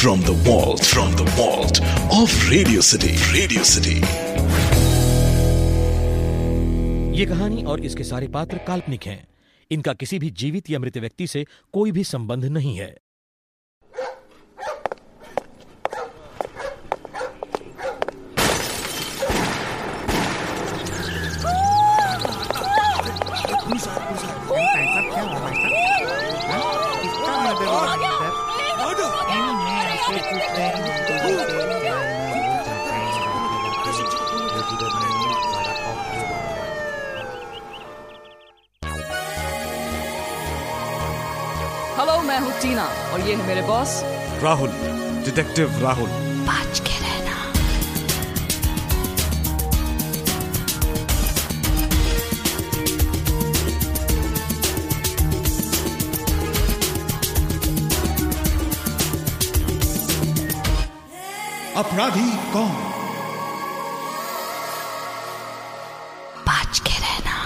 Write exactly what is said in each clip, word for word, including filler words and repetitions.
From the vault, from the vault of Radio City, Radio City. ये कहानी और इसके सारे पात्र काल्पनिक हैं। इनका किसी भी जीवित या मृत व्यक्ति से कोई भी संबंध नहीं है। टीना और ये है मेरे बॉस राहुल, डिटेक्टिव राहुल। बच के रहना। अपराधी कौन? बच के रहना।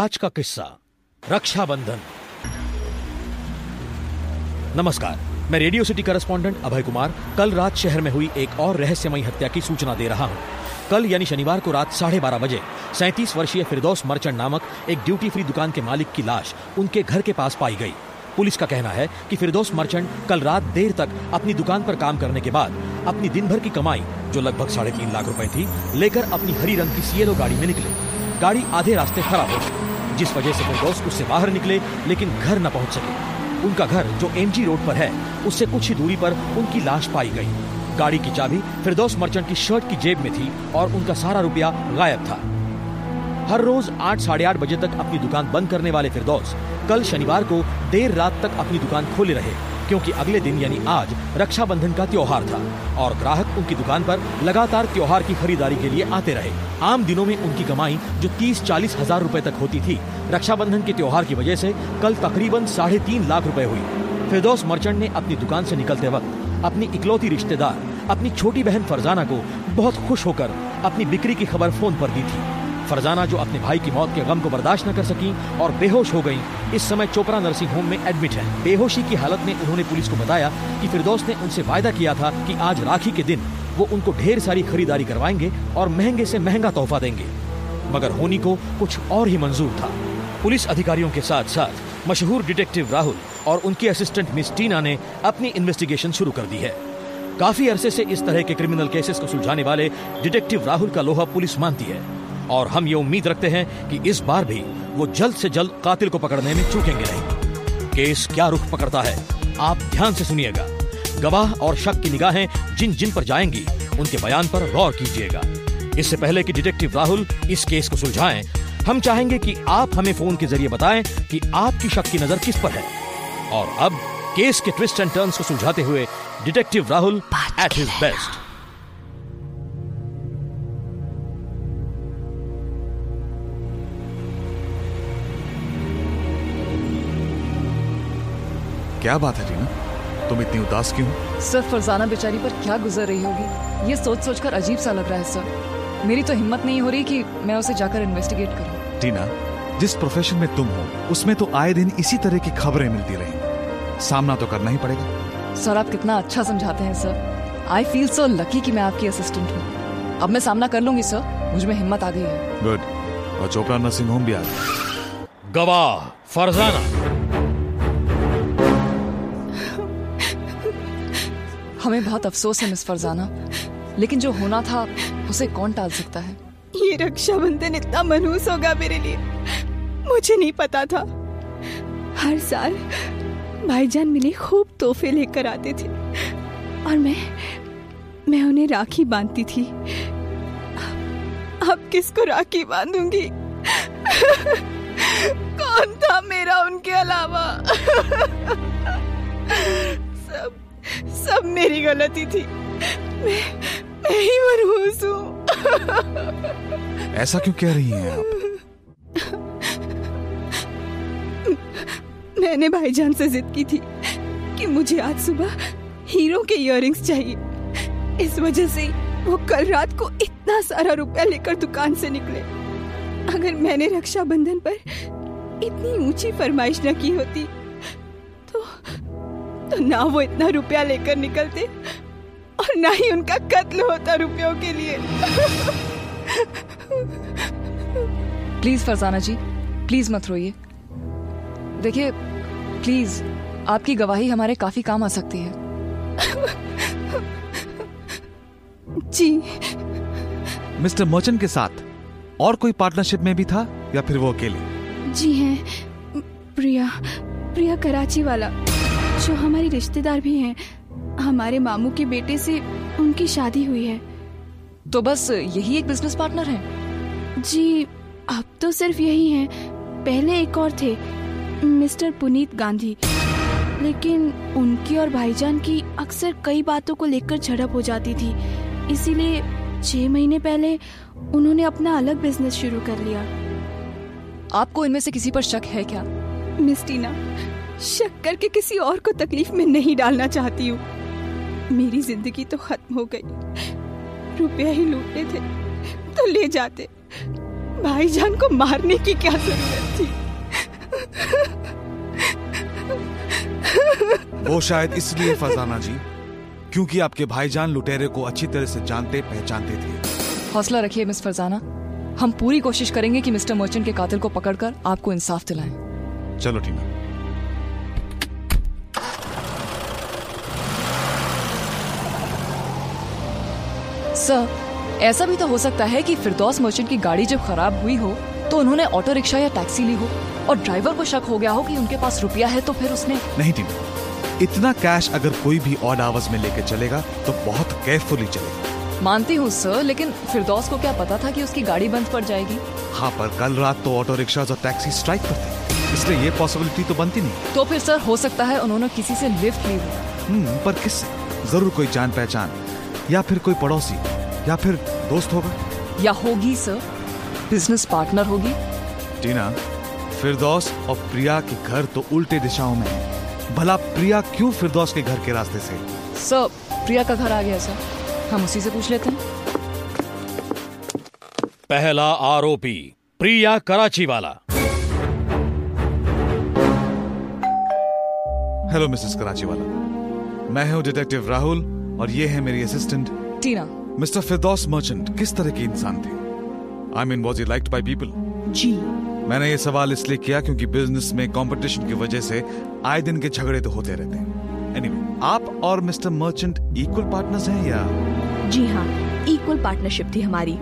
आज का किस्सा रक्षाबंधन। नमस्कार, मैं radio city correspondent Abhay Kumar कल रात शहर में हुई एक और रहस्यमयी हत्या की सूचना दे रहा हूँ। कल यानी शनिवार को रात साढ़े बारह बजे सैंतीस वर्षीय फिरदौस मर्चेंट नामक एक ड्यूटी फ्री दुकान के मालिक की लाश उनके घर के पास पाई गई। पुलिस का कहना है कि फिरदौस मर्चेंट कल रात देर तक अपनी दुकान पर काम करने के बाद अपनी दिन भर की कमाई, जो लगभग साढ़े तीन लाख रुपए थी, लेकर अपनी हरी रंग की सीएलओ गाड़ी में निकले। गाड़ी आधे रास्ते खराब हो गई, जिस वजह से फिरदौस उससे बाहर निकले लेकिन घर न पहुँच सके। उनका घर जो एमजी रोड पर है उससे कुछ ही दूरी पर उनकी लाश पाई गई। गाड़ी की चाबी फिरदौस मर्चेंट की शर्ट की जेब में थी और उनका सारा रुपया गायब था। हर रोज आठ साढ़े आठ बजे तक अपनी दुकान बंद करने वाले फिरदौस कल शनिवार को देर रात तक अपनी दुकान खोले रहे, क्योंकि अगले दिन यानी आज रक्षाबंधन का त्योहार था और ग्राहक उनकी दुकान पर लगातार त्योहार की खरीदारी के लिए आते रहे। आम दिनों में उनकी कमाई जो तीस चालीस हजार रुपए तक होती थी, रक्षाबंधन के त्योहार की वजह से कल तकरीबन साढ़े तीन लाख रुपए हुई। फिरदौस मर्चेंट ने अपनी दुकान से निकलते वक्त अपनी इकलौती रिश्तेदार अपनी छोटी बहन फरजाना को बहुत खुश होकर अपनी बिक्री की खबर फोन पर दी थी। फरजाना, जो अपने भाई की मौत के गम को बर्दाश्त न कर सकी और बेहोश हो गई, इस समय चोपरा नर्सिंग होम में एडमिट है। बेहोशी की हालत में उन्होंने पुलिस को बताया कि फिरदौस ने उनसे वायदा किया था कि आज राखी के दिन वो उनको ढेर सारी खरीदारी करवाएंगे और महंगे से महंगा तोहफा देंगे, मगर होनी को कुछ और ही मंजूर था। पुलिस अधिकारियों के साथ साथ मशहूर डिटेक्टिव राहुल और उनकी असिस्टेंट मिस टीना ने अपनी इन्वेस्टिगेशन शुरू कर दी है। काफी अरसे से इस तरह के क्रिमिनल केसेस को सुलझाने वाले डिटेक्टिव राहुल का लोहा पुलिस मानती है और हम ये उम्मीद रखते हैं कि इस बार भी वो जल्द से जल्द कातिल को पकड़ने में चूकेंगे नहीं। केस क्या रुख पकड़ता है, आप ध्यान से सुनिएगा। गवाह और शक की निगाहें जिन जिन पर जाएंगी उनके बयान पर गौर कीजिएगा। इससे पहले कि डिटेक्टिव राहुल इस केस को सुलझाएं, हम चाहेंगे कि आप हमें फोन के जरिए बताएं कि आपकी शक की नजर किस पर है। और अब केस के ट्विस्ट एंड टर्न्स को सुलझाते हुए detective Rahul at his best. क्या बात है टीना, तुम इतनी उदास क्यों? सर, फरजाना बेचारी पर क्या गुजर रही होगी ये सोच सोच कर अजीब सा लग रहा है सर। मेरी तो हिम्मत नहीं हो रही कि मैं उसे जाकर इन्वेस्टिगेट करूं। टीना, जिस प्रोफेशन में तुम हो उसमें तो आए दिन इसी तरह की खबरें मिलती रहेंगी, सामना तो करना ही पड़ेगा। सर, आप कितना अच्छा समझाते हैं sir. I feel so lucky कि मैं आपकी असिस्टेंट हूँ। अब मैं सामना कर लूंगी सर, मुझ में हिम्मत आ गई है। गुड। और चोपड़ा नर्सिंग होम भी आ गई। गवाह फरजाना, हमें बहुत अफसोस है मिस फरजाना, लेकिन जो होना था उसे कौन टाल सकता है। ये रक्षाबंधन इतना मनहूस होगा मेरे लिए, मुझे नहीं पता था। हर साल भाईजान मिले खूब तोहफे लेकर आते थे और मैं मैं उन्हें राखी बांधती थी। अब किसको राखी बांधूंगी? कौन था मेरा उनके अलावा? सब सब मेरी गलती थी, मैं मैं ही मनहूस हूँ। ऐसा क्यों कह रही हैं आप? मैंने भाईजान से जिद की थी कि मुझे आज सुबह हीरो के इयररिंग्स चाहिए। इस वजह से वो कल रात को इतना सारा रुपया लेकर दुकान से निकले। अगर मैंने रक्षाबंधन पर इतनी ऊंची फरमाइश न की होती तो ना वो इतना रुपया लेकर निकलते और ना ही उनका कत्ल होता रुपयों के लिए। प्लीज फरजाना जी, प्लीज मत रोइए। देखिए प्लीज, आपकी गवाही हमारे काफी काम आ सकती है। जी। मिस्टर मर्चेंट के साथ और कोई पार्टनरशिप में भी था या फिर वो अकेले? जी हैं, प्रिया, प्रिया कराची वाला, जो हमारी रिश्तेदार भी हैं। हमारे मामू के बेटे से उनकी शादी हुई है। तो बस यही एक बिजनेस पार्टनर है? जी, अब तो सिर्फ यही हैं। पहले एक और थे, मिस्टर पुनीत गांधी, लेकिन उनकी और भाईजान की अक्सर कई बातों को लेकर झड़प हो जाती थी, इसीलिए छह महीने पहले उन्होंने अपना अलग बिजनेस शुरू कर लिया। आपको इनमें से किसी पर शक है क्या? मिस टीना, शक करके किसी और को तकलीफ में नहीं डालना चाहती हूँ। मेरी जिंदगी तो खत्म हो गई। रुपया ही लूटने थे तो ले जाते, भाईजान को मारने की क्या जरूरत थी? वो शायद इसलिए फरजाना जी, क्योंकि आपके भाईजान लुटेरे को अच्छी तरह से जानते पहचानते थे। हौसला रखिए मिस फरजाना, हम पूरी कोशिश करेंगे कि मिस्टर मर्चेंट के कातिल को पकड़कर आपको इंसाफ दिलाएं। चलो टीना। सर, ऐसा भी तो हो सकता है कि फिरदौस मर्चेंट की गाड़ी जब खराब हुई हो तो उन्होंने ऑटो रिक्शा या टैक्सी ली हो और ड्राइवर को शक हो गया हो कि उनके पास रुपया है, तो फिर उसने नहीं। टीना, इतना कैश अगर कोई भी ऑड आवर्स में लेके चलेगा तो बहुत केयरफुली चलेगा। मानती हूँ सर, लेकिन फिरदौस को क्या पता था कि उसकी गाड़ी बंद पड़ जाएगी? हाँ, पर कल रात तो ऑटो रिक्शा और टैक्सी स्ट्राइक पर थे, इसलिए ये पॉसिबिलिटी तो बनती नहीं। तो फिर सर, हो सकता है उन्होंने किसी से लिफ्ट ली हो। पर किससे? जरूर कोई जान पहचान या फिर कोई पड़ोसी या फिर दोस्त होगा या होगी। सर, बिजनेस पार्टनर होगी। टीना, फिरदौस और प्रिया के घर तो उल्टे दिशाओं में है। भला प्रिया क्यों फिरदौस के घर के रास्ते से? सर, प्रिया का घर आ गया सर, हम उसी से पूछ लेते हैं। पहला आरोपी प्रिया कराची वाला। हेलो मिसेस कराची वाला, मैं हूँ डिटेक्टिव राहुल और ये है मेरी असिस्टेंट टीना। मिस्टर फिरदौस मर्चेंट किस तरह के इंसान थे? I mean was he liked by people? जी, मैंने ये सवाल इसलिए किया क्योंकि बिजनेस में कंपटीशन की वजह से आए दिन के झगड़े तो होते रहते हैं। एनीवे, आप और मिस्टर मर्चेंट इक्वल पार्टनर्स हैं या? जी हाँ, इक्वल पार्टनरशिप थी हमारी,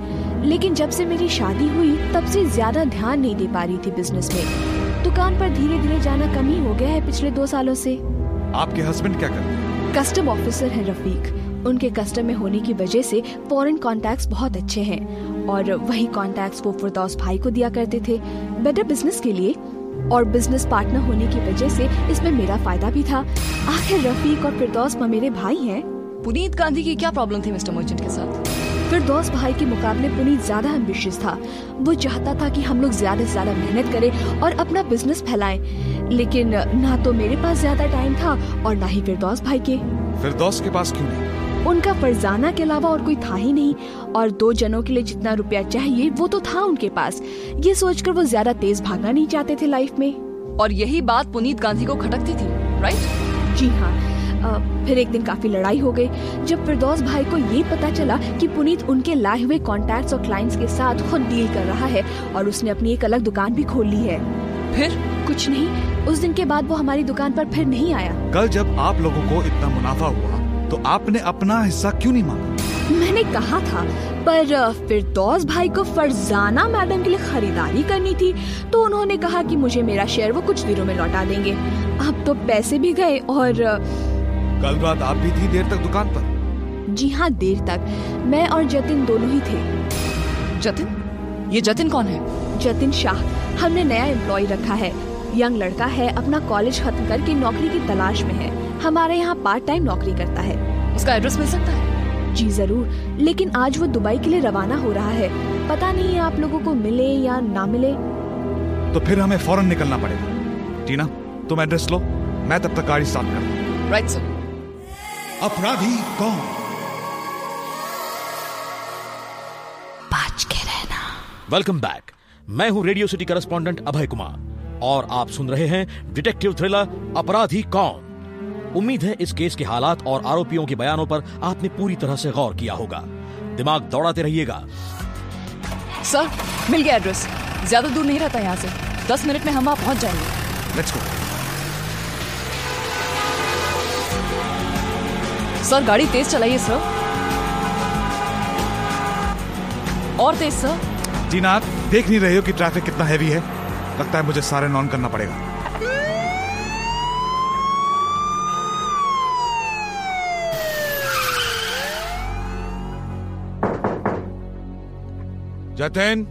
लेकिन जब से मेरी शादी हुई तब से ज्यादा ध्यान नहीं दे पा रही थी बिजनेस में। दुकान पर धीरे धीरे जाना कम ही हो गया है पिछले दो सालों से। आपके हस्बैंड क्या करते हैं? कस्टम ऑफिसर है रफीक। उनके कस्टम में होने की वजह से फॉरेन कॉन्टैक्ट्स बहुत अच्छे हैं और वही कॉन्टैक्ट्स वो फिरदौस भाई को दिया करते थे बेटर बिजनेस के लिए, और बिजनेस पार्टनर होने की वजह से इसमें मेरा फायदा भी था। आखिर रफीक और फिरदौस मेरे भाई हैं। पुनीत गांधी की क्या प्रॉब्लम थी मिस्टर मर्चेंट के साथ? फिरदौस भाई के मुकाबले पुनीत ज्यादा एम्बिशियस था। वो चाहता था कि हम लोग ज्यादा से ज्यादा मेहनत करें और अपना बिजनेस फैलाएं, लेकिन ना तो मेरे पास ज्यादा टाइम था और ना ही फिरदौस भाई के। फिरदौस के पास क्यों नहीं? उनका फरजाना के अलावा और कोई था ही नहीं, और दो जनों के लिए जितना रुपया चाहिए वो तो था उनके पास। ये सोचकर वो ज्यादा तेज भागना नहीं चाहते थे लाइफ में, और यही बात पुनीत गांधी को खटकती थी, राइट? जी हाँ। आ, फिर एक दिन काफी लड़ाई हो गई जब फिरदौस भाई को ये पता चला कि पुनीत उनके लाए हुए कॉन्टैक्ट्स और क्लाइंट्स के साथ खुद डील कर रहा है और उसने अपनी एक अलग दुकान भी खोल ली है। फिर कुछ नहीं, उस दिन के बाद वो हमारी दुकान पर फिर नहीं आया। कल जब आप लोगों को इतना मुनाफा हुआ तो आपने अपना हिस्सा क्यों नहीं मांगा? मैंने कहा था, पर फिरदौस भाई को फरजाना मैडम के लिए खरीदारी करनी थी तो उन्होंने कहा कि मुझे मेरा शेयर वो कुछ दिनों में लौटा देंगे। अब तो पैसे भी गए। और कल रात आप भी थी देर तक दुकान पर? जी हाँ, देर तक। मैं और जतिन दोनों ही थे। जतिन? ये जतिन कौन है? जतिन शाह, हमने नया एम्प्लॉय रखा है। यंग लड़का है, अपना कॉलेज खत्म करके नौकरी की तलाश में है। हमारे यहाँ पार्ट टाइम नौकरी करता है। उसका एड्रेस मिल सकता है? जी जरूर, लेकिन आज वो दुबई के लिए रवाना हो रहा है। पता नहीं आप लोगों को मिले या ना मिले। तो फिर हमें फौरन निकलना पड़ेगा। टीना, तुम एड्रेस लो, मैं तब तक गाड़ी स्टार्ट करता हूँ। Right sir. अपराधी कौन? बच के रहना। वेलकम बैक, मैं हूँ radio city correspondent Abhay Kumar और आप सुन रहे हैं डिटेक्टिव थ्रिलर अपराधी कौन। उम्मीद है इस केस के हालात और आरोपियों के बयानों पर आपने पूरी तरह से गौर किया होगा। दिमाग दौड़ाते रहिएगा। सर, मिल गया एड्रेस, ज्यादा दूर नहीं रहता यहाँ से, दस मिनट में हम वहाँ पहुँच जाएंगे। Let's go. सर गाड़ी तेज चलाइए सर, और तेज सर। जी ना, आप देख नहीं रहे हो कि ट्रैफिक कितना हैवी है? लगता है मुझे सारे नॉन करना पड़ेगा। जतिन,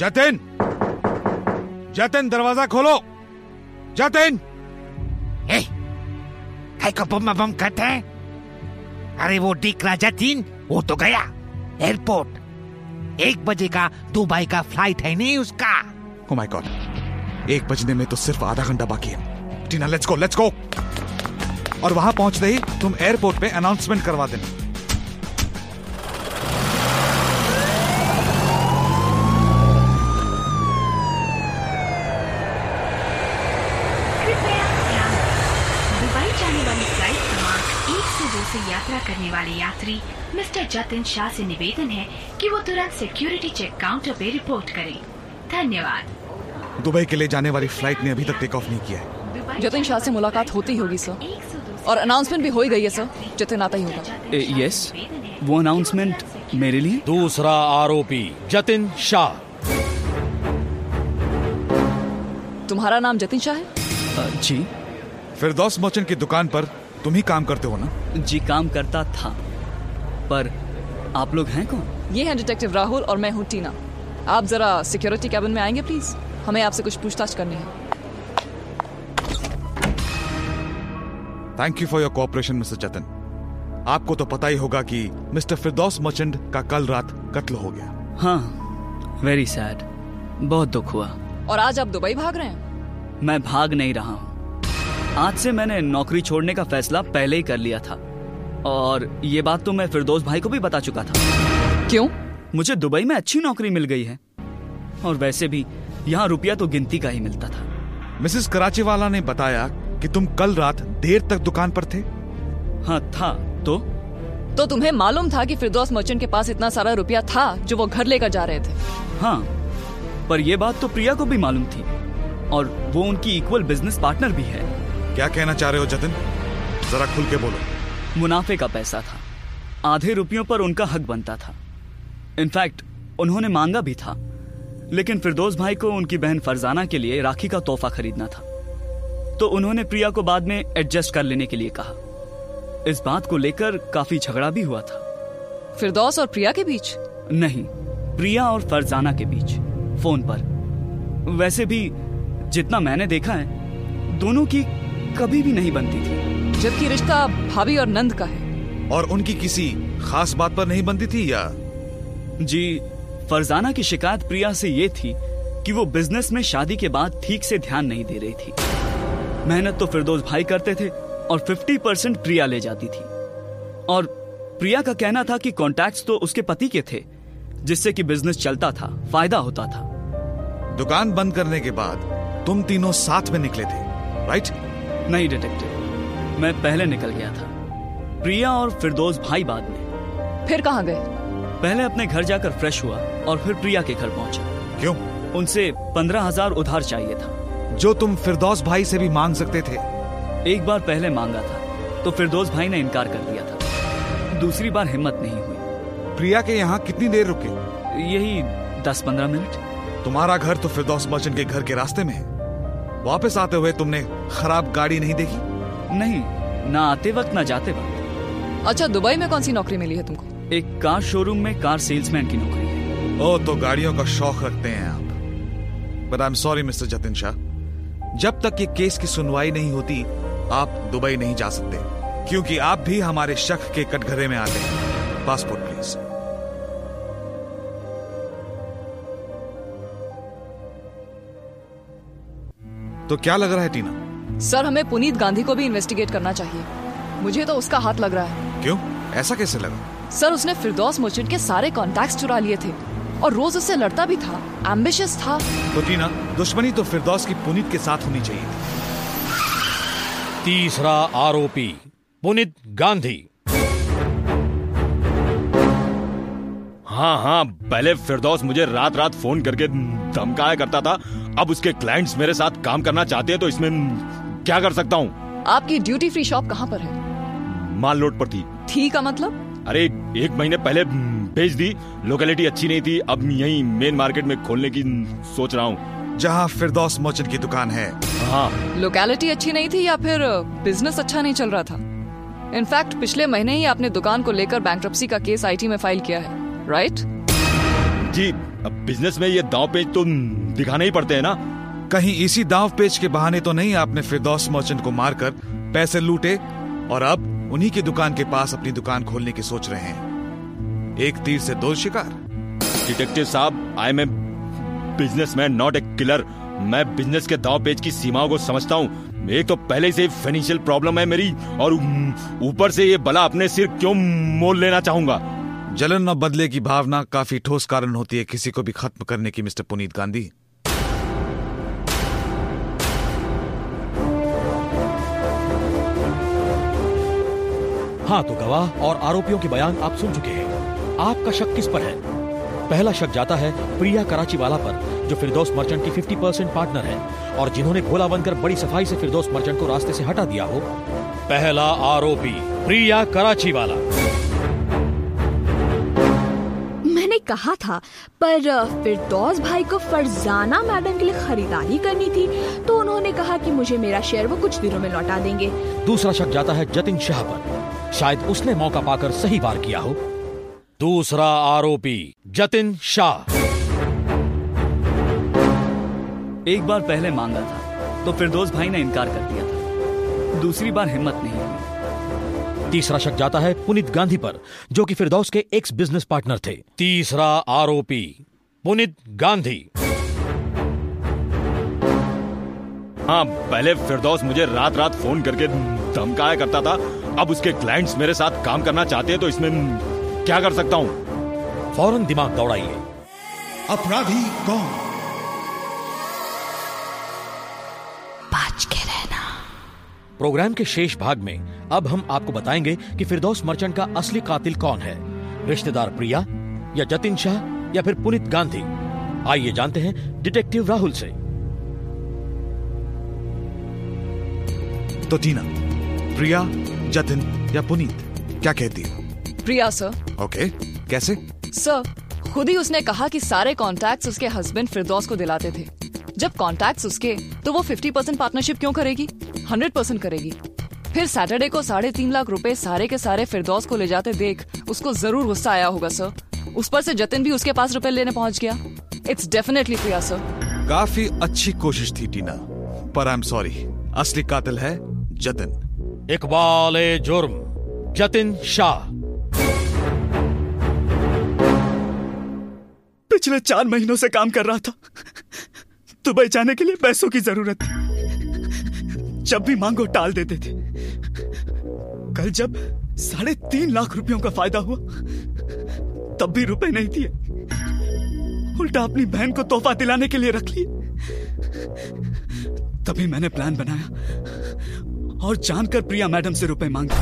जतिन, जतिन दरवाजा खोलो। जतिन, हाय को बम बम कहते हैं। अरे वो डिकला जतिन, वो तो गया एयरपोर्ट। एक बजे का दुबई का फ्लाइट है नहीं उसका। Oh my God, एक बजने में तो सिर्फ आधा घंटा बाकी है। Tina let's go, let's go. और वहां पहुंचते ही तुम एयरपोर्ट पे अनाउंसमेंट करवा देना। यात्रा करने वाले यात्री मिस्टर जतिन शाह से निवेदन है कि वो तुरंत सिक्योरिटी चेक काउंटर पे रिपोर्ट करें। धन्यवाद। दुबई के लिए जाने वाली फ्लाइट ने अभी तक टेक ऑफ नहीं किया है। जतिन शाह से मुलाकात होती होगी सर, और अनाउंसमेंट भी हो ही गई है सर, जतिन आता ही होगा। यस, वो अनाउंसमेंट मेरे लिए। दूसरा आरोपी जतिन शाह। तुम्हारा नाम जतिन शाह है? जी। फिरदौस मर्चेंट की दुकान पर तुम ही काम करते हो ना? जी काम करता था, पर आप लोग हैं कौन? ये हैं डिटेक्टिव राहुल और मैं हूँ टीना। आप जरा सिक्योरिटी कैबिन में आएंगे प्लीज, हमें आपसे कुछ पूछताछ करनी है। Thank you for your cooperation mister Jatin. आपको तो पता ही होगा कि मिस्टर फिरदौस मर्चेंट का कल रात कत्ल हो गया। हाँ, वेरी सैड, बहुत दुख हुआ। और आज आप दुबई भाग रहे हैं? मैं भाग नहीं रहा हूँ, आज से मैंने नौकरी छोड़ने का फैसला पहले ही कर लिया था, और ये बात तो मैं फिरदौस भाई को भी बता चुका था। क्यों? मुझे दुबई में अच्छी नौकरी मिल गई है, और वैसे भी यहाँ रुपया तो गिनती का ही मिलता था। मिसेस कराची वाला ने बताया कि तुम कल रात देर तक दुकान पर थे। हाँ था। तो तो तुम्हें मालूम था कि फिरदौस मर्चेंट के पास इतना सारा रुपया था जो वो घर लेकर जा रहे थे? हाँ, पर ये बात तो प्रिया को भी मालूम थी, और वो उनकी इक्वल बिजनेस पार्टनर भी है। क्या कहना चाह रहे हो जतिन, जरा खुल के बोलो। मुनाफे का पैसा था, आधे रुपयों पर उनका हक बनता था। इनफैक्ट उन्होंने मांगा भी था, लेकिन फिरदौस भाई को उनकी बहन फरजाना के लिए राखी का तोहफा खरीदना था, तो उन्होंने प्रिया को बाद में एडजस्ट कर लेने के लिए कहा। इस बात को लेकर काफी झगड़ा भी हुआ था। फिरदौस और प्रिया के बीच? नहीं, प्रिया और फरजाना के बीच, फोन पर। वैसे भी जितना मैंने देखा है, दोनों की कभी भी नहीं बनती थी, जबकि रिश्ता भाभी और नंद का है। और उनकी किसी खास बात पर नहीं बनती थी या? जी, फरजाना की शिकायत प्रिया से ये थी कि वो बिजनेस में शादी के बाद ठीक से ध्यान नहीं दे रही थी। मेहनत तो फिरदौस भाई करते थे और पचास परसेंट प्रिया ले जाती थी, और प्रिया का कहना था कि कॉन्टैक्ट्स तो उसके पति के थे, जिससे कि बिजनेस चलता था, फायदा होता था। दुकान बंद करने के बाद तुम तीनों साथ में निकले थे, राइट? नहीं डिटेक्टिव, मैं पहले निकल गया था, प्रिया और फिरदौस भाई बाद में। फिर कहाँ गए? पहले अपने घर जाकर फ्रेश हुआ और फिर प्रिया के घर पहुँचा। क्यों? उनसे पंद्रह हजार उधार चाहिए था, जो तुम फिरदौस भाई से भी मांग सकते थे। एक बार पहले मांगा था तो फिरदौस भाई ने इनकार कर दिया था, दूसरी बार हिम्मत नहीं हुई। प्रिया के यहाँ कितनी देर रुके? यही दस पंद्रह मिनट। तुम्हारा घर तो फिरदौस मर्चेंट के घर के रास्ते में है। वापस आते हुए तुमने खराब गाड़ी नहीं देखी? नहीं, ना आते वक्त ना जाते वक्त। अच्छा, दुबई में कौन सी नौकरी मिली है तुमको? एक कार शोरूम में कार सेल्समैन की नौकरी है। ओ, तो गाड़ियों का शौक रखते हैं आप। But I am sorry mister Jatin Shah, जब तक ये केस की सुनवाई नहीं होती आप दुबई नहीं जा सकते, क्योंकि आप भी हमारे शक के कटघरे में आते हैं। Passport please. तो क्या लग रहा है टीना? सर, हमें पुनीत गांधी को भी इन्वेस्टिगेट करना चाहिए, मुझे तो उसका हाथ लग रहा है। क्यों? ऐसा कैसे लगा? सर, उसने फिरदौस मर्चेंट के सारे कॉन्टैक्ट्स चुरा लिए थे, और रोज उससे लड़ता भी था, एम्बिशियस था। तो टीना, दुश्मनी तो फिरदौस की पुनीत के साथ होनी चाहिए। तीसरा आरोपी पुनीत गांधी। हाँ हाँ पहले फिरदौस मुझे रात रात फोन करके धमकाया करता था, अब उसके क्लाइंट्स मेरे साथ काम करना चाहते हैं तो इसमें क्या कर सकता हूँ। आपकी ड्यूटी फ्री शॉप कहाँ पर है? माल रोड पर थी। ठीक है, मतलब? अरे एक महीने पहले भेज दी, लोकेलिटी अच्छी नहीं थी, अब यहीं मेन मार्केट में खोलने की सोच रहा हूँ जहाँ फिरदौस मर्चेंट की दुकान है। हाँ, लोकेलिटी अच्छी नहीं थी या फिर बिजनेस अच्छा नहीं चल रहा था? इनफैक्ट पिछले महीने ही आपने दुकान को लेकर बैंक्रप्सी का केस आई टी में फाइल किया है, राइट? जी, अब बिजनेस में ये दांव पेच तो दिखाने ही पड़ते हैं ना। कहीं इसी दांव पेच के बहाने तो नहीं आपने फिरदौस मर्चेंट को मारकर पैसे लूटे और अब उन्हीं की दुकान के पास अपनी दुकान खोलने की सोच रहे हैं? एक तीर से दो शिकार। डिटेक्टिव साहब, I am a businessman, not a killer. मैं बिजनेस के दांव पेच की सीमाओं को समझता हूँ। एक तो पहले से फाइनेंशियल प्रॉब्लम है मेरी और ऊपर से ये बला अपने सिर क्यों मोल लेना चाहूंगा। जलन न बदले की भावना काफी ठोस कारण होती है किसी को भी खत्म करने की, मिस्टर पुनीत गांधी। हाँ, तो गवाह और आरोपियों के बयान आप सुन चुके हैं। आपका शक किस पर है? पहला शक जाता है प्रिया कराची वाला पर, जो फिरदौस मर्चेंट की पचास परसेंट पार्टनर है और जिन्होंने घोला बनकर बड़ी सफाई से फिरदौस मर्चेंट को रास्ते से हटा दिया हो। पहला आरोपी प्रिया कराची वाला। कहा था पर फिरदौस भाई को फरजाना मैडम के लिए खरीदारी करनी थी तो उन्होंने कहा कि मुझे मेरा शेयर वो कुछ दिनों में लौटा देंगे। दूसरा शक जाता है जतिन शाह पर, शायद उसने मौका पाकर सही वार किया हो। दूसरा आरोपी जतिन शाह। एक बार पहले मांगा था तो फिरदौस भाई ने इनकार कर दिया था, दूसरी बार हिम्मत नहीं हुई। तीसरा शक जाता है पुनीत गांधी पर, जो कि फिरदौस के एक्स बिजनेस पार्टनर थे। तीसरा आरोपी पुनीत गांधी। हाँ, पहले फिरदौस मुझे रात रात फोन करके धमकाया करता था, अब उसके क्लाइंट्स मेरे साथ काम करना चाहते हैं तो इसमें क्या कर सकता हूँ। फौरन दिमाग दौड़ाइए। अपराधी कौन? बच के रहना। प्रोग्राम के शेष भाग में अब हम आपको बताएंगे कि फिरदौस मर्चेंट का असली कातिल कौन है, रिश्तेदार प्रिया या जतिन शाह या फिर पुनीत गांधी। आइए जानते हैं डिटेक्टिव राहुल से। तो टीना, प्रिया, जतिन या पुनीत, क्या कहती है? प्रिया सर। ओके, कैसे? सर, खुद ही उसने कहा कि सारे कॉन्टैक्ट्स उसके हस्बैंड फिरदौस को दिलाते थे। जब कॉन्टैक्ट्स उसके, तो वो पचास परसेंट पार्टनरशिप क्यों करेगी? सौ परसेंट करेगी। फिर सैटरडे को साढ़े तीन लाख रुपए सारे के सारे फिरदौस को ले जाते देख उसको जरूर गुस्सा आया होगा सर। उस पर से जतिन भी उसके पास रुपए लेने पहुंच गया। It's definitely Priya sir. काफी अच्छी कोशिश थी टीना, पर आई एम सॉरी, असली कातिल है जतिन। इकबाल-ए-जुर्म जतिन शाह। पिछले चार महीनों से काम कर रहा था, दुबई जाने के लिए पैसों की जरूरत थी, जब भी मांगो टाल देते थे। कल जब साढ़े तीन लाख रुपयों का फायदा हुआ तब भी रुपए नहीं दिए, उल्टा अपनी बहन को तोहफा दिलाने के लिए रख लिए। तभी मैंने प्लान बनाया और जानकर प्रिया मैडम से रुपए मांगे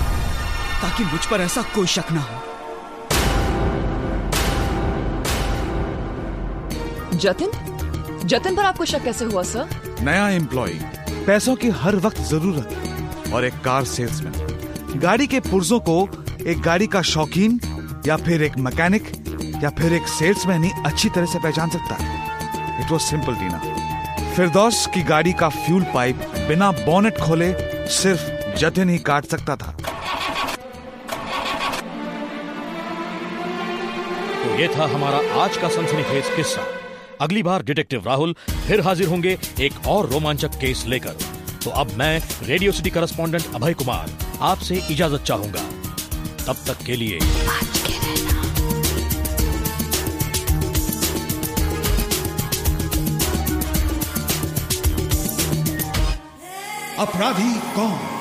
ताकि मुझ पर ऐसा कोई शक ना हो। जतिन जतिन पर आपको शक कैसे हुआ सर? नया एम्प्लॉई, पैसों की हर वक्त जरूरत और एक कार सेल्समैन। गाड़ी के पुर्जों को एक गाड़ी का शौकीन या फिर एक मैकेनिक या फिर एक सेल्समैन ही अच्छी तरह से पहचान सकता है। It was simple Tina. Firdaus की गाड़ी का फ्यूल पाइप बिना बोनेट खोले सिर्फ जतिन ही काट सकता था। तो ये था हमारा आज का सनसनीखेज किस्सा। अगली बार डिटेक्टिव राहुल फिर हाजिर होंगे एक और रोमांचक केस लेकर। तो अब मैं radio city correspondent Abhay Kumar आपसे इजाजत चाहूंगा। तब तक के लिए आज के रहना। अपराधी कौन?